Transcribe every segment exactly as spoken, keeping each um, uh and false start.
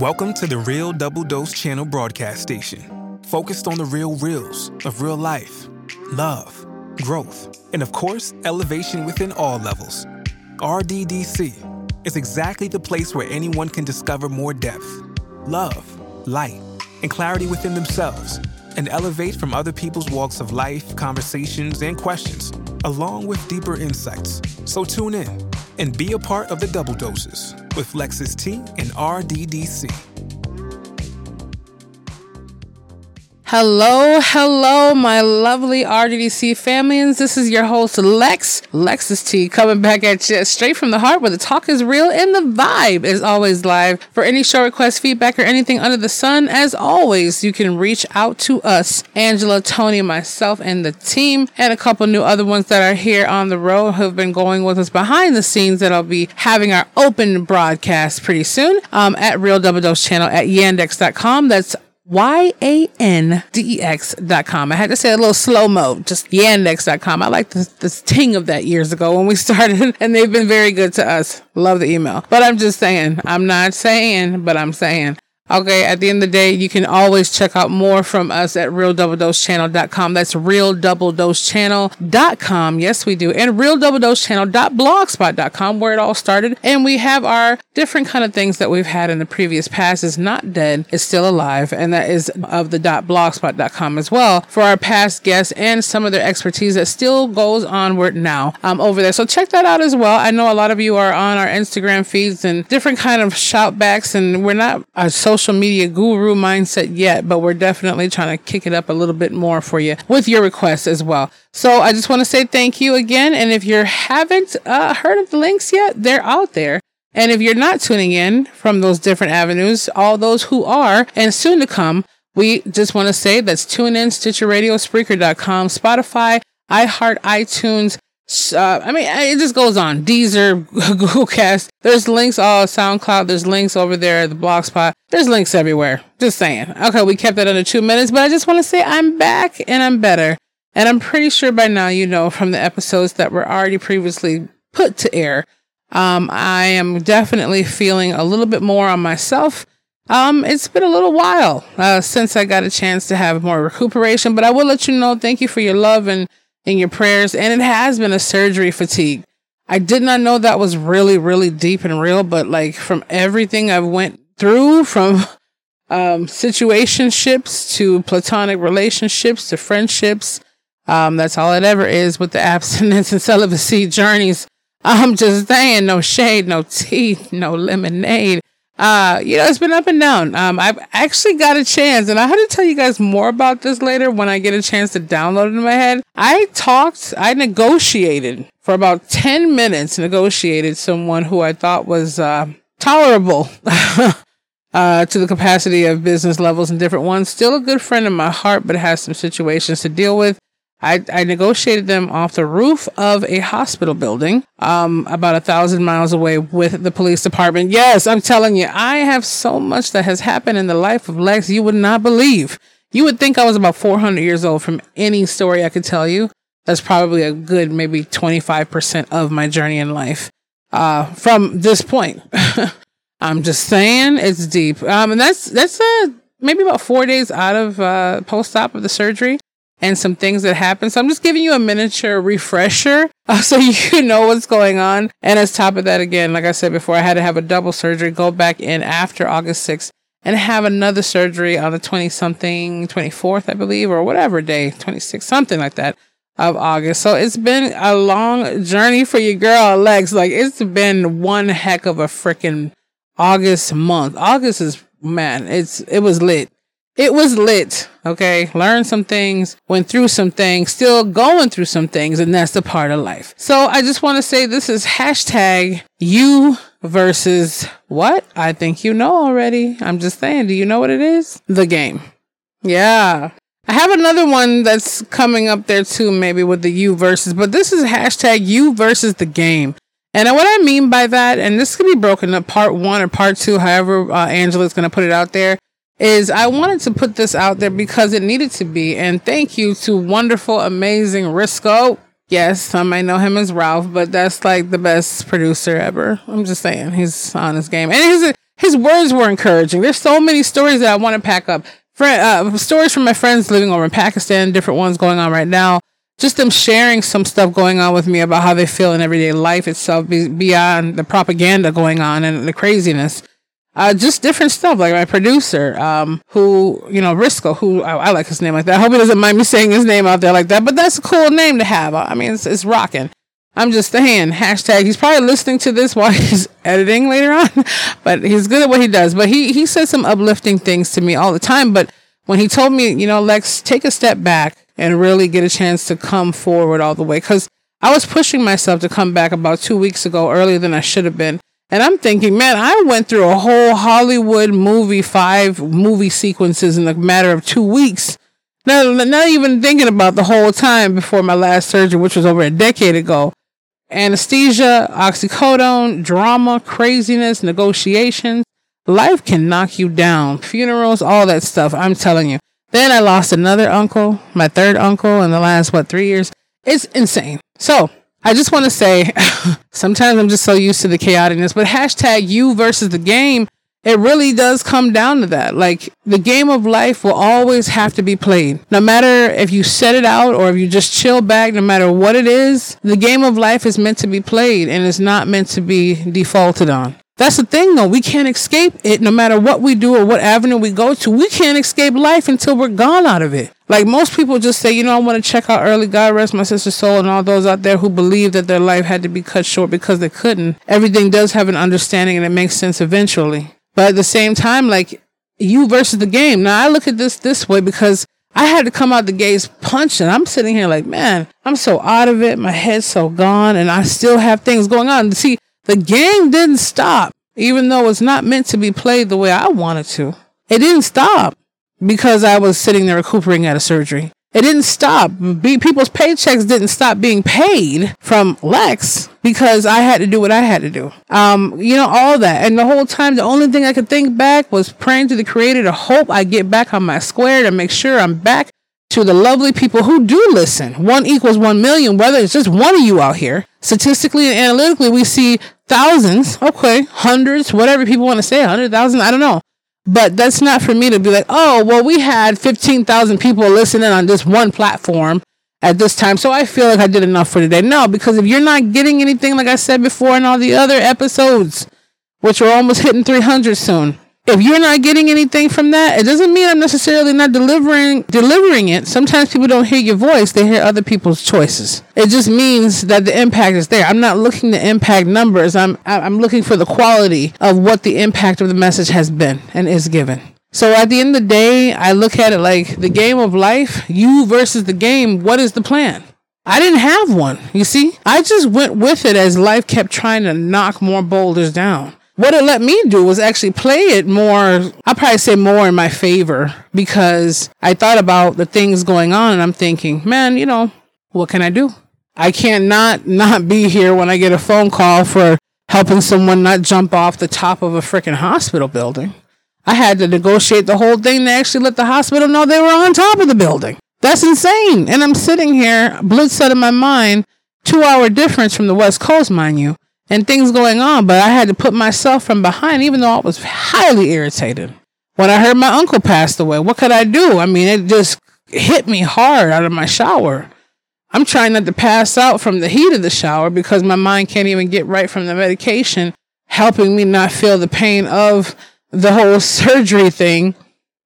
Welcome to the Real Double Dose Channel broadcast station, focused on the real reels of real life, love, growth, and of course, elevation within all levels. R D D C is exactly the place where anyone can discover more depth, love, light, and clarity within themselves, and elevate from other people's walks of life, conversations, and questions, along with deeper insights. So tune in and be a part of the Double Doses with Lexus T and R D D C. Hello, hello, my lovely R D D C families. This is your host, Lex, Lexus T, coming back at you straight from the heart where the talk is real and the vibe is always live. For any show requests, feedback, or anything under the sun, as always, you can reach out to us, Angela, Tony, myself, and the team, and a couple new other ones that are here on the road who have been going with us behind the scenes that'll be having our open broadcast pretty soon um, at Real Double Dose Channel at yandex dot com. That's Y A N D E X dot com. I had to say a little slow-mo, just yandex dot com. I like the, the sting of that years ago when we started, and they've been very good to us. Love the email. But I'm just saying, I'm not saying, but I'm saying. Okay, at the end of the day, you can always check out more from us at real double dose channel dot com. That's real double dose channel dot com. Yes, we do. And real double dose channel dot blogspot dot com, where it all started. And we have our different kind of things that we've had in the previous past. It's not dead. It's still alive. And that is of the .blogspot dot com as well for our past guests and some of their expertise that still goes onward now um, over there. So check that out as well. I know a lot of you are on our Instagram feeds and different kind of shoutbacks, and we're not a social social media guru mindset yet, but we're definitely trying to kick it up a little bit more for you with your requests as well. So I just want to say thank you again. And if you haven't uh, heard of the links yet, they're out there. And if you're not tuning in from those different avenues, all those who are and soon to come, we just want to say that's TuneIn, Stitcher Radio, Spreaker dot com, Spotify, iHeart, iTunes. Uh, I mean, it just goes on. Deezer, Google Cast. There's links all SoundCloud. There's links over there at the Blogspot. There's links everywhere. Just saying. Okay, we kept that under two minutes, but I just want to say I'm back and I'm better. And I'm pretty sure by now you know from the episodes that were already previously put to air. Um, I am definitely feeling a little bit more on myself. Um, it's been a little while uh, since I got a chance to have more recuperation, but I will let you know. Thank you for your love and. in your prayers, and it has been a surgery fatigue. I did not know that was really, really deep and real, but like from everything I've went through, from um, situationships to platonic relationships to friendships, um, that's all it ever is with the abstinence and celibacy journeys. I'm just saying, no shade, no tea, no lemonade. Uh, you know, it's been up and down. Um, I've actually got a chance, and I have to tell you guys more about this later when I get a chance to download it in my head. I talked, I negotiated for about ten minutes, negotiated someone who I thought was uh, tolerable uh, to the capacity of business levels and different ones. Still a good friend in my heart, but has some situations to deal with. I, I negotiated them off the roof of a hospital building, um, about a thousand miles away with the police department. Yes, I'm telling you, I have so much that has happened in the life of Lex. You would not believe. You would think I was about four hundred years old from any story I could tell you. That's probably a good, maybe twenty-five percent of my journey in life, uh, from this point. I'm just saying it's deep. Um, and that's, that's, uh, maybe about four days out of, uh, post-op of the surgery. And some things that happen. So I'm just giving you a miniature refresher uh, so you know what's going on. And as top of that, again, like I said before, I had to have a double surgery, go back in after August sixth and have another surgery on the twenty something, twenty-fourth, I believe, or whatever day, twenty-sixth, something like that of August. So it's been a long journey for your girl, Lex. Like it's been one heck of a freaking August month. August is, man, it's, it was lit. It was lit, okay? Learned some things, went through some things, still going through some things, and that's the part of life. So I just want to say this is hashtag you versus what? I think you know already. I'm just saying, do you know what it is? The game. Yeah. I have another one that's coming up there too, maybe with the you versus, but this is hashtag you versus the game. And what I mean by that, and this could be broken up part one or part two, however uh, Angela's going to put it out there, is I wanted to put this out there because it needed to be. And thank you to wonderful, amazing Risco. Yes, some might know him as Ralph, but that's like the best producer ever. I'm just saying he's on his game. And his his words were encouraging. There's so many stories that I want to pack up. Friend, uh, stories from my friends living over in Pakistan, different ones going on right now. Just them sharing some stuff going on with me about how they feel in everyday life itself, be- beyond the propaganda going on and the craziness. Uh, just different stuff, like my producer, um, who, you know, Risco, who I, I like his name like that. I hope he doesn't mind me saying his name out there like that, but that's a cool name to have. I mean, it's, it's rocking. I'm just the hand. Hashtag. He's probably listening to this while he's editing later on, but he's good at what he does. But he, he says some uplifting things to me all the time. But when he told me, you know, Lex, take a step back and really get a chance to come forward all the way. Cause I was pushing myself to come back about two weeks ago, earlier than I should have been. And I'm thinking, man, I went through a whole Hollywood movie, five movie sequences in a matter of two weeks. Now, not even thinking about the whole time before my last surgery, which was over a decade ago. Anesthesia, oxycodone, drama, craziness, negotiations. Life can knock you down. Funerals, all that stuff. I'm telling you. Then I lost another uncle, my third uncle in the last, what, three years. It's insane. So I just want to say, sometimes I'm just so used to the chaoticness, but hashtag you versus the game, it really does come down to that. Like, the game of life will always have to be played. No matter if you set it out or if you just chill back, no matter what it is, the game of life is meant to be played and it's not meant to be defaulted on. That's the thing, though. We can't escape it no matter what we do or what avenue we go to. We can't escape life until we're gone out of it. Like, most people just say, you know, I want to check out early. God rest my sister's soul and all those out there who believe that their life had to be cut short because they couldn't. Everything does have an understanding and it makes sense eventually. But at the same time, like, you versus the game. Now, I look at this this way because I had to come out the gates punching. I'm sitting here like, man, I'm so out of it. My head's so gone and I still have things going on. See, the game didn't stop, even though it's not meant to be played the way I wanted to. It didn't stop because I was sitting there recuperating out of surgery. It didn't stop. Be- people's paychecks didn't stop being paid from Lex because I had to do what I had to do. Um, you know, all that. And the whole time, the only thing I could think back was praying to the Creator to hope I get back on my square to make sure I'm back to the lovely people who do listen. One equals one million, whether it's just one of you out here. Statistically and analytically, we see thousands, okay, hundreds, whatever people want to say, one hundred thousand, I don't know. But that's not for me to be like, oh, well, we had fifteen thousand people listening on this one platform at this time, so I feel like I did enough for today. No, because if you're not getting anything, like I said before in all the other episodes, which are almost hitting three hundred soon, if you're not getting anything from that, it doesn't mean I'm necessarily not delivering delivering it. Sometimes people don't hear your voice. They hear other people's choices. It just means that the impact is there. I'm not looking to impact numbers. I'm I'm looking for the quality of what the impact of the message has been and is given. So at the end of the day, I look at it like the game of life, you versus the game. What is the plan? I didn't have one. You see, I just went with it as life kept trying to knock more boulders down. What it let me do was actually play it more, I'll probably say more in my favor, because I thought about the things going on and I'm thinking, man, you know, what can I do? I can't not, not be here when I get a phone call for helping someone not jump off the top of a freaking hospital building. I had to negotiate the whole thing to actually let the hospital know they were on top of the building. That's insane. And I'm sitting here, blitz out of my mind, two hour difference from the West Coast, mind you. And things going on, but I had to put myself from behind, even though I was highly irritated. When I heard my uncle passed away, what could I do? I mean, it just hit me hard out of my shower. I'm trying not to pass out from the heat of the shower because my mind can't even get right from the medication, helping me not feel the pain of the whole surgery thing.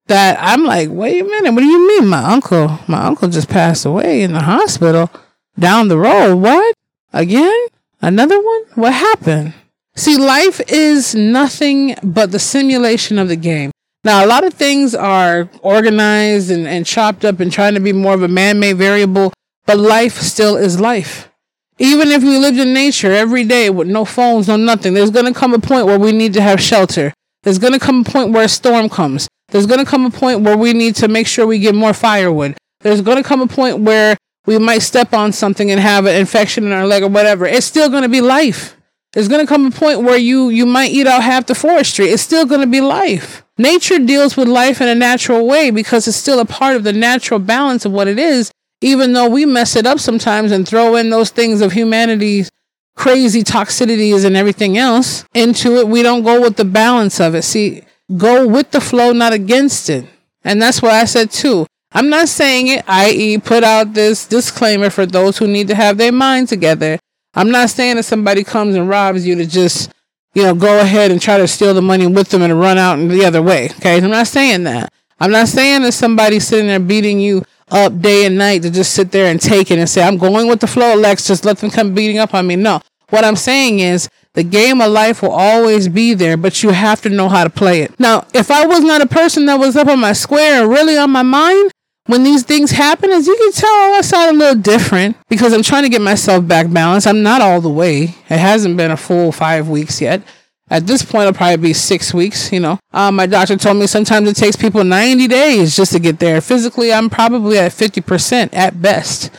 That I'm like, wait a minute, what do you mean? My uncle, my uncle just passed away in the hospital down the road. What? Again? Another one? What happened? See, life is nothing but the simulation of the game. Now, a lot of things are organized and, and chopped up and trying to be more of a man-made variable, but life still is life. Even if we lived in nature every day with no phones, no nothing, there's going to come a point where we need to have shelter. There's going to come a point where a storm comes. There's going to come a point where we need to make sure we get more firewood. There's going to come a point where we might step on something and have an infection in our leg or whatever. It's still going to be life. There's going to come a point where you, you might eat out half the forestry. It's still going to be life. Nature deals with life in a natural way because it's still a part of the natural balance of what it is, even though we mess it up sometimes and throw in those things of humanity's crazy toxicities and everything else into it, we don't go with the balance of it. See, go with the flow, not against it. And that's what I said too. I'm not saying it, that is put out this disclaimer for those who need to have their mind together. I'm not saying that somebody comes and robs you to just, you know, go ahead and try to steal the money with them and run out the other way. Okay, I'm not saying that. I'm not saying that somebody's sitting there beating you up day and night to just sit there and take it and say, I'm going with the flow, Lex, just let them come beating up on me. No. What I'm saying is the game of life will always be there, but you have to know how to play it. Now, if I was not a person that was up on my square and really on my mind, when these things happen, as you can tell, I sound a little different because I'm trying to get myself back balanced. I'm not all the way. It hasn't been a full five weeks yet. At this point, it'll probably be six weeks, you know. Um, my doctor told me sometimes it takes people ninety days just to get there. Physically, I'm probably at fifty percent at best.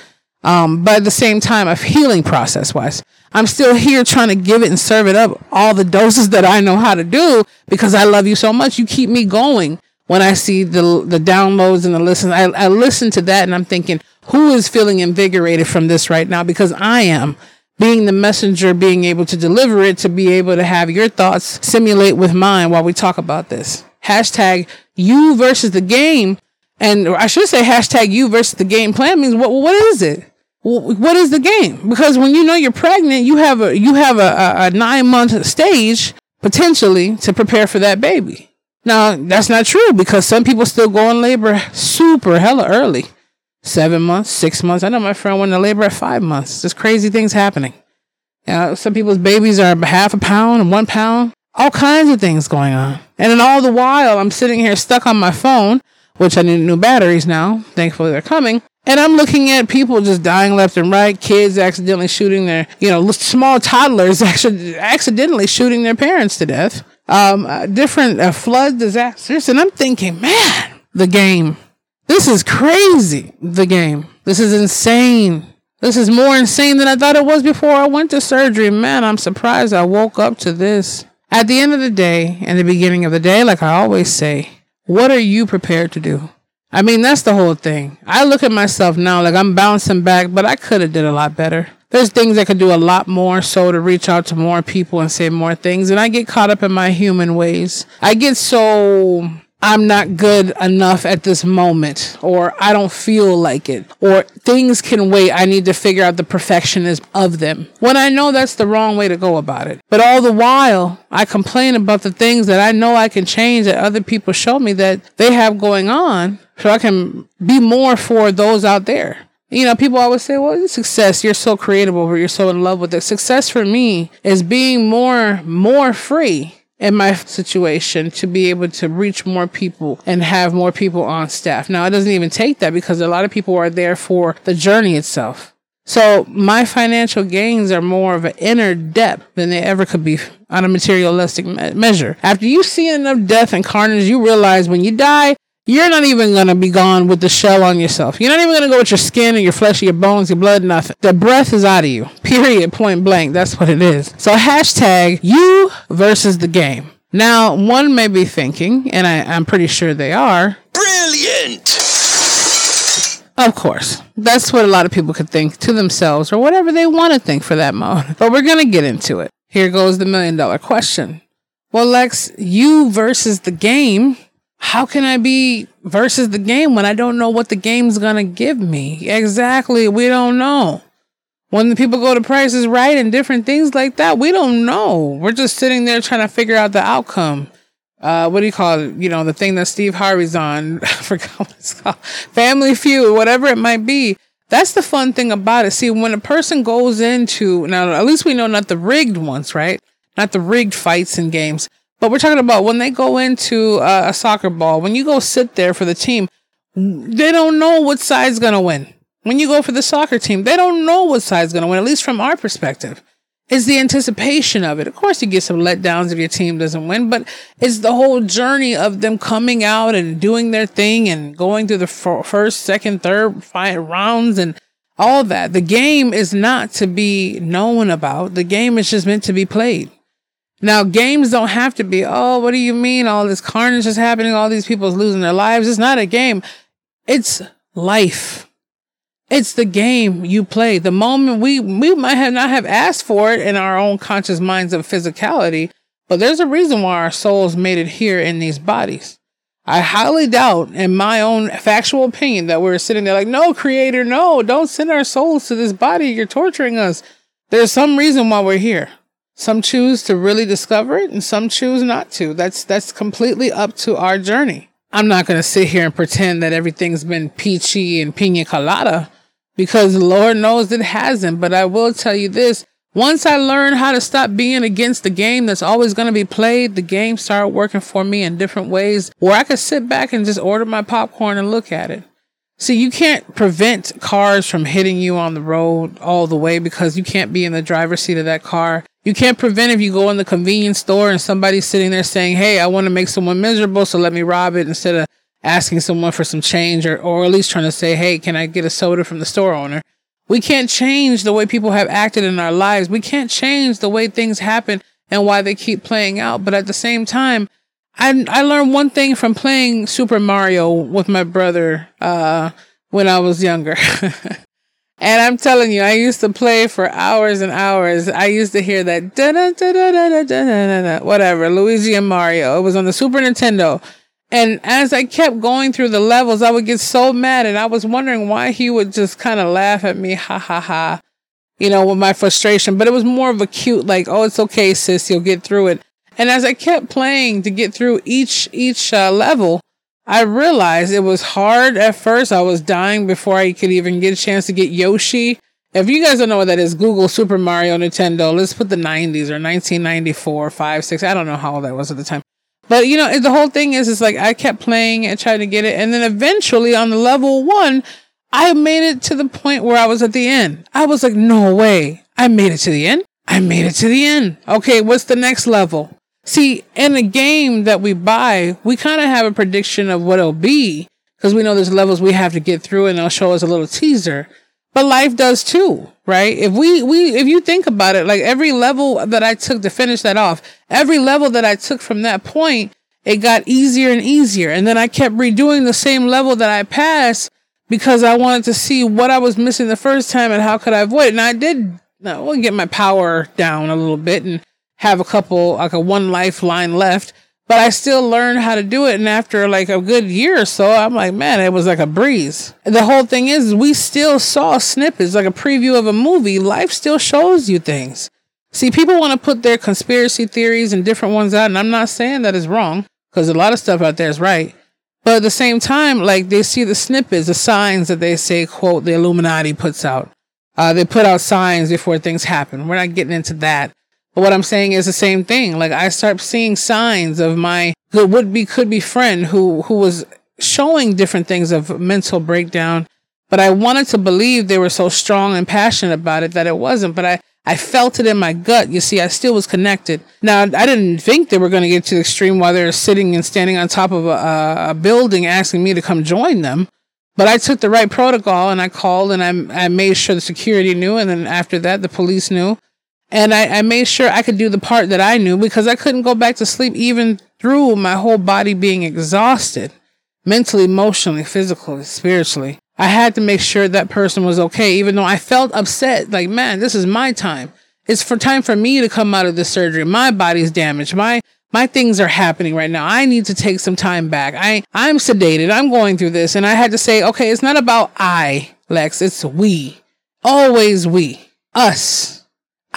Um, but at the same time, a healing process-wise, I'm still here trying to give it and serve it up all the doses that I know how to do because I love you so much. You keep me going. When I see the the downloads and the listens, I, I listen to that and I'm thinking, who is feeling invigorated from this right now? Because I am, being the messenger, being able to deliver it, to be able to have your thoughts simulate with mine while we talk about this. Hashtag you versus the game. And I should say hashtag you versus the game plan means what, what is it? What is the game? Because when you know you're pregnant, you have a, you have a, a nine month stage potentially to prepare for that baby. Now, that's not true because some people still go in labor super hella early. Seven months, six months. I know my friend went to labor at five months. Just crazy things happening. You know, some people's babies are half a pound and one pound. All kinds of things going on. And then all the while, I'm sitting here stuck on my phone, which I need new batteries now. Thankfully, they're coming. And I'm looking at people just dying left and right. Kids accidentally shooting their, you know, small toddlers actually accidentally shooting their parents to death. Um, uh, different uh, flood disasters. And I'm thinking, man, the game. This is crazy. The game. This is insane. This is more insane than I thought it was before I went to surgery. Man, I'm surprised I woke up to this. At the end of the day and the beginning of the day, like I always say, what are you prepared to do? I mean, that's the whole thing. I look at myself now like I'm bouncing back, but I could have did a lot better. There's things I could do a lot more so to reach out to more people and say more things. And I get caught up in my human ways. I get so I'm not good enough at this moment, or I don't feel like it, or things can wait. I need to figure out the perfectionism of them when I know that's the wrong way to go about it. But all the while, I complain about the things that I know I can change that other people show me that they have going on so I can be more for those out there. You know, people always say, well, success, you're so creative over, you're so in love with it. Success for me is being more, more free in my situation to be able to reach more people and have more people on staff. Now, it doesn't even take that because a lot of people are there for the journey itself. So my financial gains are more of an inner depth than they ever could be on a materialistic me- measure. After you see enough death and carnage, you realize when you die, you're not even going to be gone with the shell on yourself. You're not even going to go with your skin and your flesh, your bones, your blood, nothing. The breath is out of you. Period. Point blank. That's what it is. So hashtag you versus the game. Now, one may be thinking, and I, I'm pretty sure they are, brilliant. Of course. That's what a lot of people could think to themselves or whatever they want to think for that moment. But we're going to get into it. Here goes the million dollar question. Well, Lex, you versus the game. How can I be versus the game when I don't know what the game's going to give me? Exactly. We don't know. When the people go to Price is Right and different things like that, we don't know. We're just sitting there trying to figure out the outcome. Uh, what do you call it? You know, the thing that Steve Harvey's on. I forgot what it's called. Family Feud, whatever it might be. That's the fun thing about it. See, when a person goes into, now at least we know not the rigged ones, right? Not the rigged fights and games. But we're talking about when they go into uh, a soccer ball, when you go sit there for the team, they don't know what side's going to win. When you go for the soccer team, they don't know what side's going to win, at least from our perspective. It's the anticipation of it. Of course, you get some letdowns if your team doesn't win, but it's the whole journey of them coming out and doing their thing and going through the f- first, second, third, five rounds and all that. The game is not to be known about. The game is just meant to be played. Now, games don't have to be, oh, what do you mean? All this carnage is happening. All these people losing their lives. It's not a game. It's life. It's the game you play. The moment we, we might have not have asked for it in our own conscious minds of physicality, but there's a reason why our souls made it here in these bodies. I highly doubt, in my own factual opinion, that we're sitting there like, no, creator, no, don't send our souls to this body. You're torturing us. There's some reason why we're here. Some choose to really discover it and some choose not to. That's that's completely up to our journey. I'm not going to sit here and pretend that everything's been peachy and pina colada, because Lord knows it hasn't. But I will tell you this. Once I learned how to stop being against the game that's always going to be played, the game started working for me in different ways where I could sit back and just order my popcorn and look at it. See, you can't prevent cars from hitting you on the road all the way because you can't be in the driver's seat of that car. You can't prevent if you go in the convenience store and somebody's sitting there saying, hey, I want to make someone miserable, so let me rob it, instead of asking someone for some change or, or at least trying to say, hey, can I get a soda from the store owner? We can't change the way people have acted in our lives. We can't change the way things happen and why they keep playing out. But at the same time, I, I learned one thing from playing Super Mario with my brother uh, when I was younger. And I'm telling you, I used to play for hours and hours. I used to hear that da da da da da da da da whatever, Luigi and Mario. It was on the Super Nintendo. And as I kept going through the levels, I would get so mad, and I was wondering why he would just kind of laugh at me, ha ha ha, you know, with my frustration. But it was more of a cute, like, oh, it's okay, sis, you'll get through it. And as I kept playing to get through each each uh, level, I realized it was hard at first. I was dying before I could even get a chance to get Yoshi. If you guys don't know what that is, Google Super Mario Nintendo. Let's put the nineties or nineteen ninety-four, five, six. I don't know how old I was at the time. But, you know, the whole thing is, it's like I kept playing and trying to get it. And then eventually on the level one, I made it to the point where I was at the end. I was like, no way. I made it to the end. I made it to the end. Okay, what's the next level? See, in a game that we buy, we kind of have a prediction of what it'll be because we know there's levels we have to get through, and they'll show us a little teaser. But life does too, right? If we, we, if you think about it, like every level that I took to finish that off, every level that I took from that point, it got easier and easier. And then I kept redoing the same level that I passed because I wanted to see what I was missing the first time and how could I avoid it. And I did I want to get my power down a little bit and have a couple, like a one lifeline left, but I still learned how to do it. And after like a good year or so, I'm like, man, it was like a breeze. The whole thing is we still saw snippets, like a preview of a movie. Life still shows you things. See, people want to put their conspiracy theories and different ones out. And I'm not saying that is wrong because a lot of stuff out there is right. But at the same time, like they see the snippets, the signs that they say, quote, the Illuminati puts out. Uh, they put out signs before things happen. We're not getting into that. But what I'm saying is the same thing. Like I start seeing signs of my good would be, could be friend who, who was showing different things of mental breakdown, but I wanted to believe they were so strong and passionate about it that it wasn't. But I, I felt it in my gut. You see, I still was connected. Now, I didn't think they were going to get to the extreme while they're sitting and standing on top of a, a building asking me to come join them. But I took the right protocol and I called and I, I made sure the security knew. And then after that, the police knew. And I, I made sure I could do the part that I knew because I couldn't go back to sleep even through my whole body being exhausted, mentally, emotionally, physically, spiritually. I had to make sure that person was okay, even though I felt upset. Like, man, this is my time. It's for time for me to come out of this surgery. My body's damaged. My My things are happening right now. I need to take some time back. I, I'm sedated. I'm going through this. And I had to say, okay, it's not about I, Lex. It's we. Always we. Us.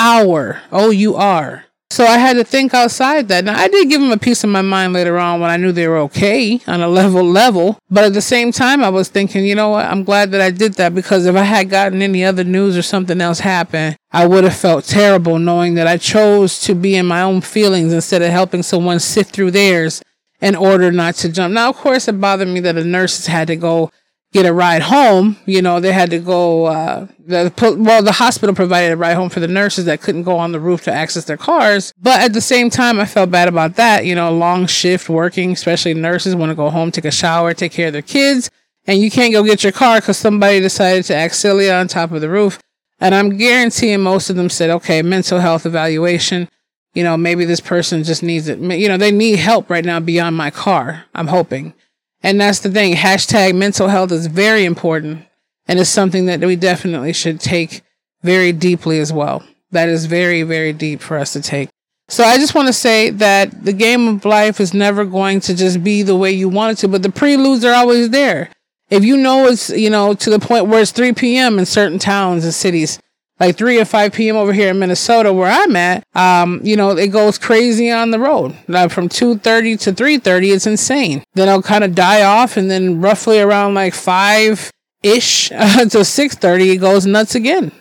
Our. O U R. So I had to think outside that. Now, I did give them a piece of my mind later on when I knew they were okay on a level level. But at the same time, I was thinking, you know what? I'm glad that I did that because if I had gotten any other news or something else happen, I would have felt terrible knowing that I chose to be in my own feelings instead of helping someone sift through theirs in order not to jump. Now, of course, it bothered me that the nurses had to go get a ride home. You know, they had to go, uh, the, well, the hospital provided a ride home for the nurses that couldn't go on the roof to access their cars. But at the same time, I felt bad about that. You know, long shift working, especially nurses want to go home, take a shower, take care of their kids. And you can't go get your car because somebody decided to act silly on top of the roof. And I'm guaranteeing most of them said, okay, mental health evaluation. You know, maybe this person just needs it. You know, they need help right now beyond my car. I'm hoping. And that's the thing. Hashtag mental health is very important. and is something that we definitely should take very deeply as well. That is very, very deep for us to take. So I just want to say that the game of life is never going to just be the way you want it to, but the preludes are always there. If you know it's, you know, to the point where it's three p.m. in certain towns and cities, like three or five p.m. over here in Minnesota where I'm at, um, you know, it goes crazy on the road. Like from two thirty to three thirty, it's insane. Then it'll kind of die off, and then roughly around like five-ish uh, to six thirty, it goes nuts again.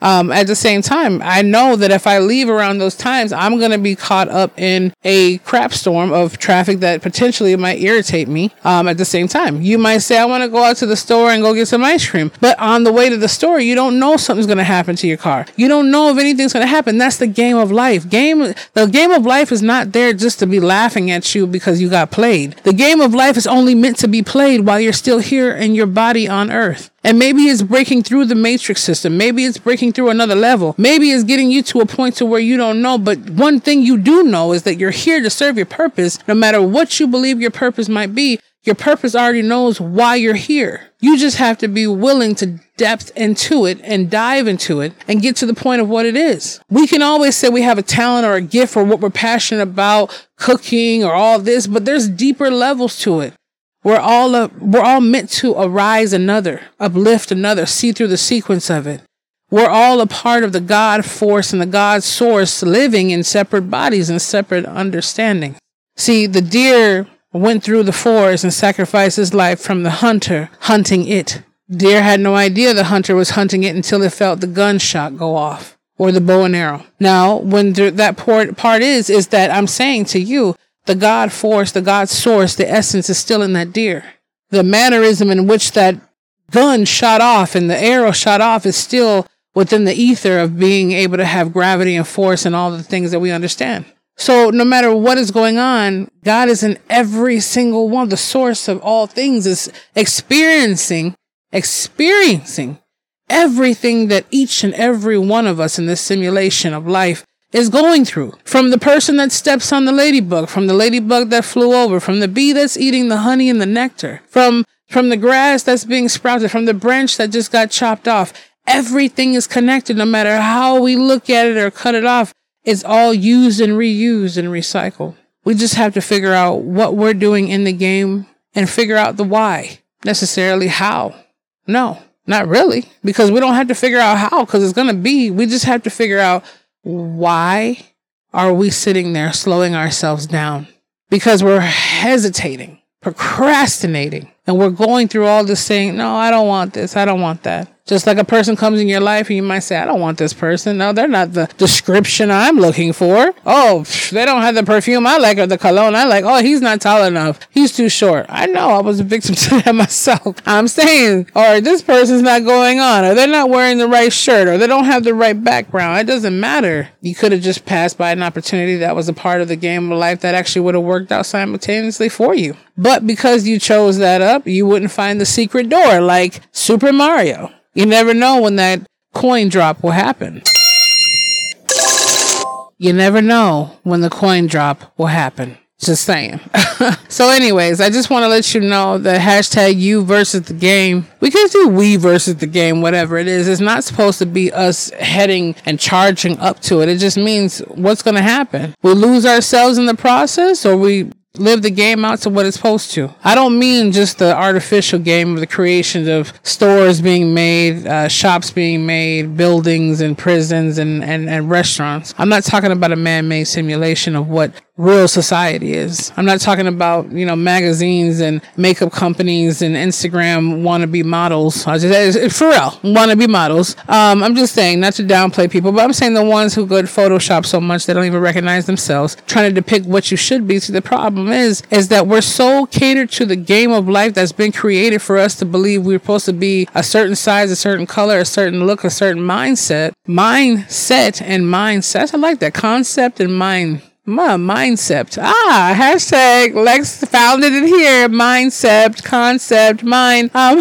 Um, at the same time, I know that if I leave around those times, I'm going to be caught up in a crap storm of traffic that potentially might irritate me. Um, at the same time, you might say, I want to go out to the store and go get some ice cream. But on the way to the store, you don't know something's going to happen to your car. You don't know if anything's going to happen. That's the game of life. Game, the game of life is not there just to be laughing at you because you got played. The game of life is only meant to be played while you're still here in your body on earth. And maybe it's breaking through the matrix system. Maybe it's breaking through another level. Maybe it's getting you to a point to where you don't know. But one thing you do know is that you're here to serve your purpose. No matter what you believe your purpose might be, your purpose already knows why you're here. You just have to be willing to depth into it and dive into it and get to the point of what it is. We can always say we have a talent or a gift or what we're passionate about, cooking or all this, but there's deeper levels to it. We're all uh, we're all meant to arise another, uplift another, see through the sequence of it. We're all a part of the God force and the God source, living in separate bodies and separate understanding. See, the deer went through the forest and sacrificed his life from the hunter hunting it. Deer had no idea the hunter was hunting it until it felt the gunshot go off or the bow and arrow. Now, when th- that part, part is, is that I'm saying to you, the God force, the God source, the essence is still in that deer. The mannerism in which that gun shot off and the arrow shot off is still within the ether of being able to have gravity and force and all the things that we understand. So no matter what is going on, God is in every single one. The source of all things is experiencing, experiencing everything that each and every one of us in this simulation of life is going through. From the person that steps on the ladybug, from the ladybug that flew over, from the bee that's eating the honey and the nectar, from from the grass that's being sprouted, from the branch that just got chopped off. Everything is connected, no matter how we look at it or cut it off. It's all used and reused and recycled. We just have to figure out what we're doing in the game and figure out the why. Necessarily how? No, not really, because we don't have to figure out how, because it's going to be, we just have to figure out, why are we sitting there slowing ourselves down? Because we're hesitating, procrastinating, and we're going through all this saying, no, I don't want this. I don't want that. Just like a person comes in your life and you might say, I don't want this person. No, they're not the description I'm looking for. Oh, they don't have the perfume I like or the cologne I like. Oh, he's not tall enough. He's too short. I know, I was a victim to that myself. I'm saying, or this person's not going on, or they're not wearing the right shirt, or they don't have the right background. It doesn't matter. You could have just passed by an opportunity that was a part of the game of life that actually would have worked out simultaneously for you. But because you chose that up, you wouldn't find the secret door like Super Mario. You never know when that coin drop will happen. You never know when the coin drop will happen. Just saying. So anyways, I just want to let you know that hashtag you versus the game. We can do we versus the game, whatever it is. It's not supposed to be us heading and charging up to it. It just means what's going to happen. We lose ourselves in the process, or we live the game out to what it's supposed to. I don't mean just the artificial game of the creation of stores being made, uh, shops being made, buildings and prisons and, and, and restaurants. I'm not talking about a man-made simulation of what real society is. I'm not talking about, you know, magazines and makeup companies and Instagram wannabe models. I just, for real, wannabe models. Um, I'm just saying, not to downplay people, but I'm saying the ones who go to Photoshop so much they don't even recognize themselves, trying to depict what you should be. See, the problem is, is that we're so catered to the game of life that's been created for us to believe we're supposed to be a certain size, a certain color, a certain look, a certain mindset. Mindset and mindset. I like that concept and mind. My mindcept. Ah, hashtag Lex founded it here. Mindcept, concept, mind. Um,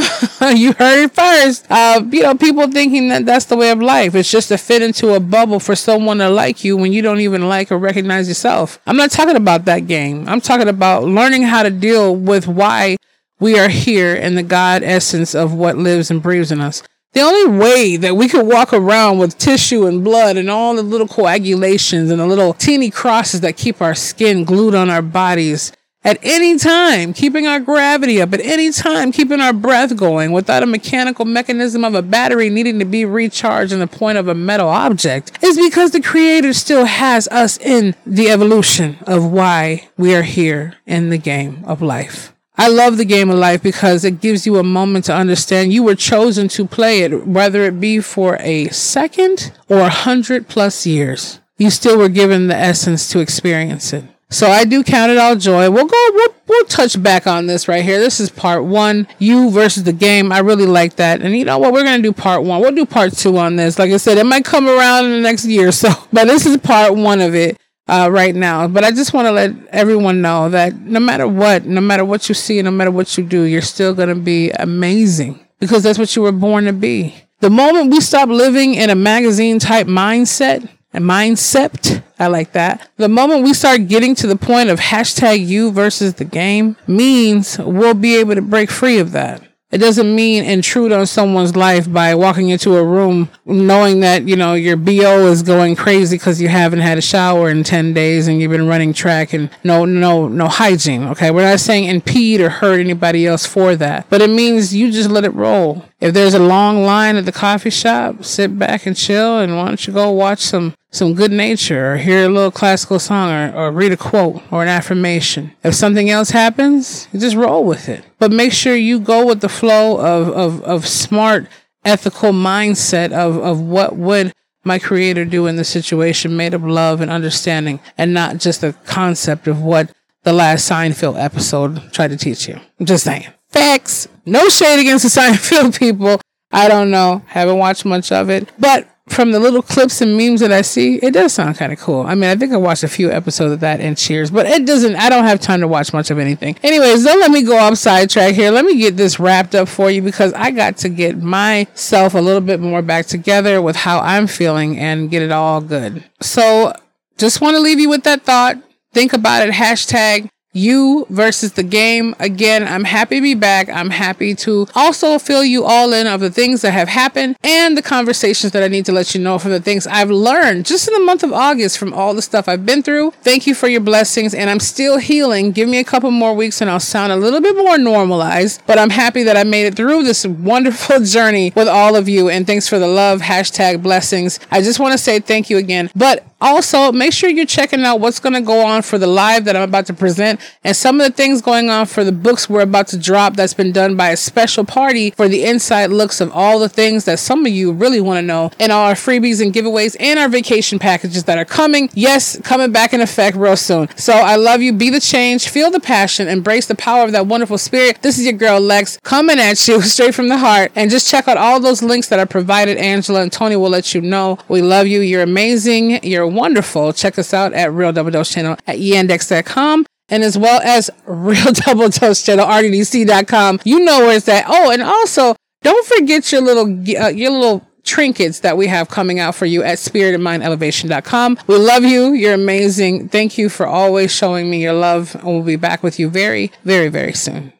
you heard it first. Uh, you know, people thinking that that's the way of life. It's just to fit into a bubble for someone to like you when you don't even like or recognize yourself. I'm not talking about that game. I'm talking about learning how to deal with why We are here in the God essence of what lives and breathes in us. The only way that we could walk around with tissue and blood and all the little coagulations and the little teeny crosses that keep our skin glued on our bodies at any time, keeping our gravity up, at any time, keeping our breath going without a mechanical mechanism of a battery needing to be recharged in the point of a metal object, is because the Creator still has us in the evolution of why we are here in the game of life. I love the game of life because it gives you a moment to understand you were chosen to play it, whether it be for a second or a hundred plus years. You still were given the essence to experience it. So I do count it all joy. We'll go, we'll, we'll touch back on this right here. This is part one, you versus the game. I really like that. And you know what? We're going to do part one. We'll do part two on this. Like I said, it might come around in the next year or so, but this is part one of it. Uh, right now. But I just want to let everyone know that no matter what, no matter what you see, no matter what you do, you're still going to be amazing because that's what you were born to be. The moment we stop living in a magazine type mindset and mindset, I like that. The moment we start getting to the point of hashtag you versus the game means we'll be able to break free of that. It doesn't mean intrude on someone's life by walking into a room knowing that, you know, your B O is going crazy because you haven't had a shower in ten days and you've been running track and no, no, no hygiene. Okay. We're not saying impede or hurt anybody else for that, but it means you just let it roll. If there's a long line at the coffee shop, sit back and chill. And why don't you go watch some, some good nature or hear a little classical song or, or read a quote or an affirmation. If something else happens, you just roll with it. But make sure you go with the flow of, of, of smart, ethical mindset of, of what would my Creator do in this situation made of love and understanding and not just the concept of what the last Seinfeld episode tried to teach you. I'm just saying. Facts. No shade against the Seinfeld people. I don't know. Haven't watched much of it. But from the little clips and memes that I see, it does sound kind of cool. I mean, I think I watched a few episodes of that and Cheers, but it doesn't, I don't have time to watch much of anything. Anyways, don't let me go off sidetrack here. Let me get this wrapped up for you because I got to get myself a little bit more back together with how I'm feeling and get it all good. So just want to leave you with that thought. Think about it. Hashtag you versus the game. Again, I'm happy to be back. I'm happy to also fill you all in of the things that have happened and the conversations that I need to let you know from the things I've learned just in the month of August from all the stuff I've been through. Thank you for your blessings. And I'm still healing. Give me a couple more weeks and I'll sound a little bit more normalized. But I'm happy that I made it through this wonderful journey with all of you. And thanks for the love. Hashtag blessings. I just want to say thank you again. But also, make sure you're checking out what's going to go on for the live that I'm about to present and some of the things going on for the books we're about to drop that's been done by a special party for the inside looks of all the things that some of you really want to know and all our freebies and giveaways and our vacation packages that are coming. Yes, coming back in effect real soon. So I love you. Be the change. Feel the passion. Embrace the power of that wonderful spirit. This is your girl, Lex, coming at you straight from the heart. And just check out all those links that I provided. Angela and Tony will let you know. We love you. You're amazing. You're wonderful. Check us out at Real Double Dose Channel at yandex dot com and as well as Real Double Dose Channel R D D C dot com. You know where it's at. Oh, and also don't forget your little uh, your little trinkets that we have coming out for you at spirit and mind elevation dot com. We love you. You're amazing. Thank you for always showing me your love, and we'll be back with you very, very, very soon.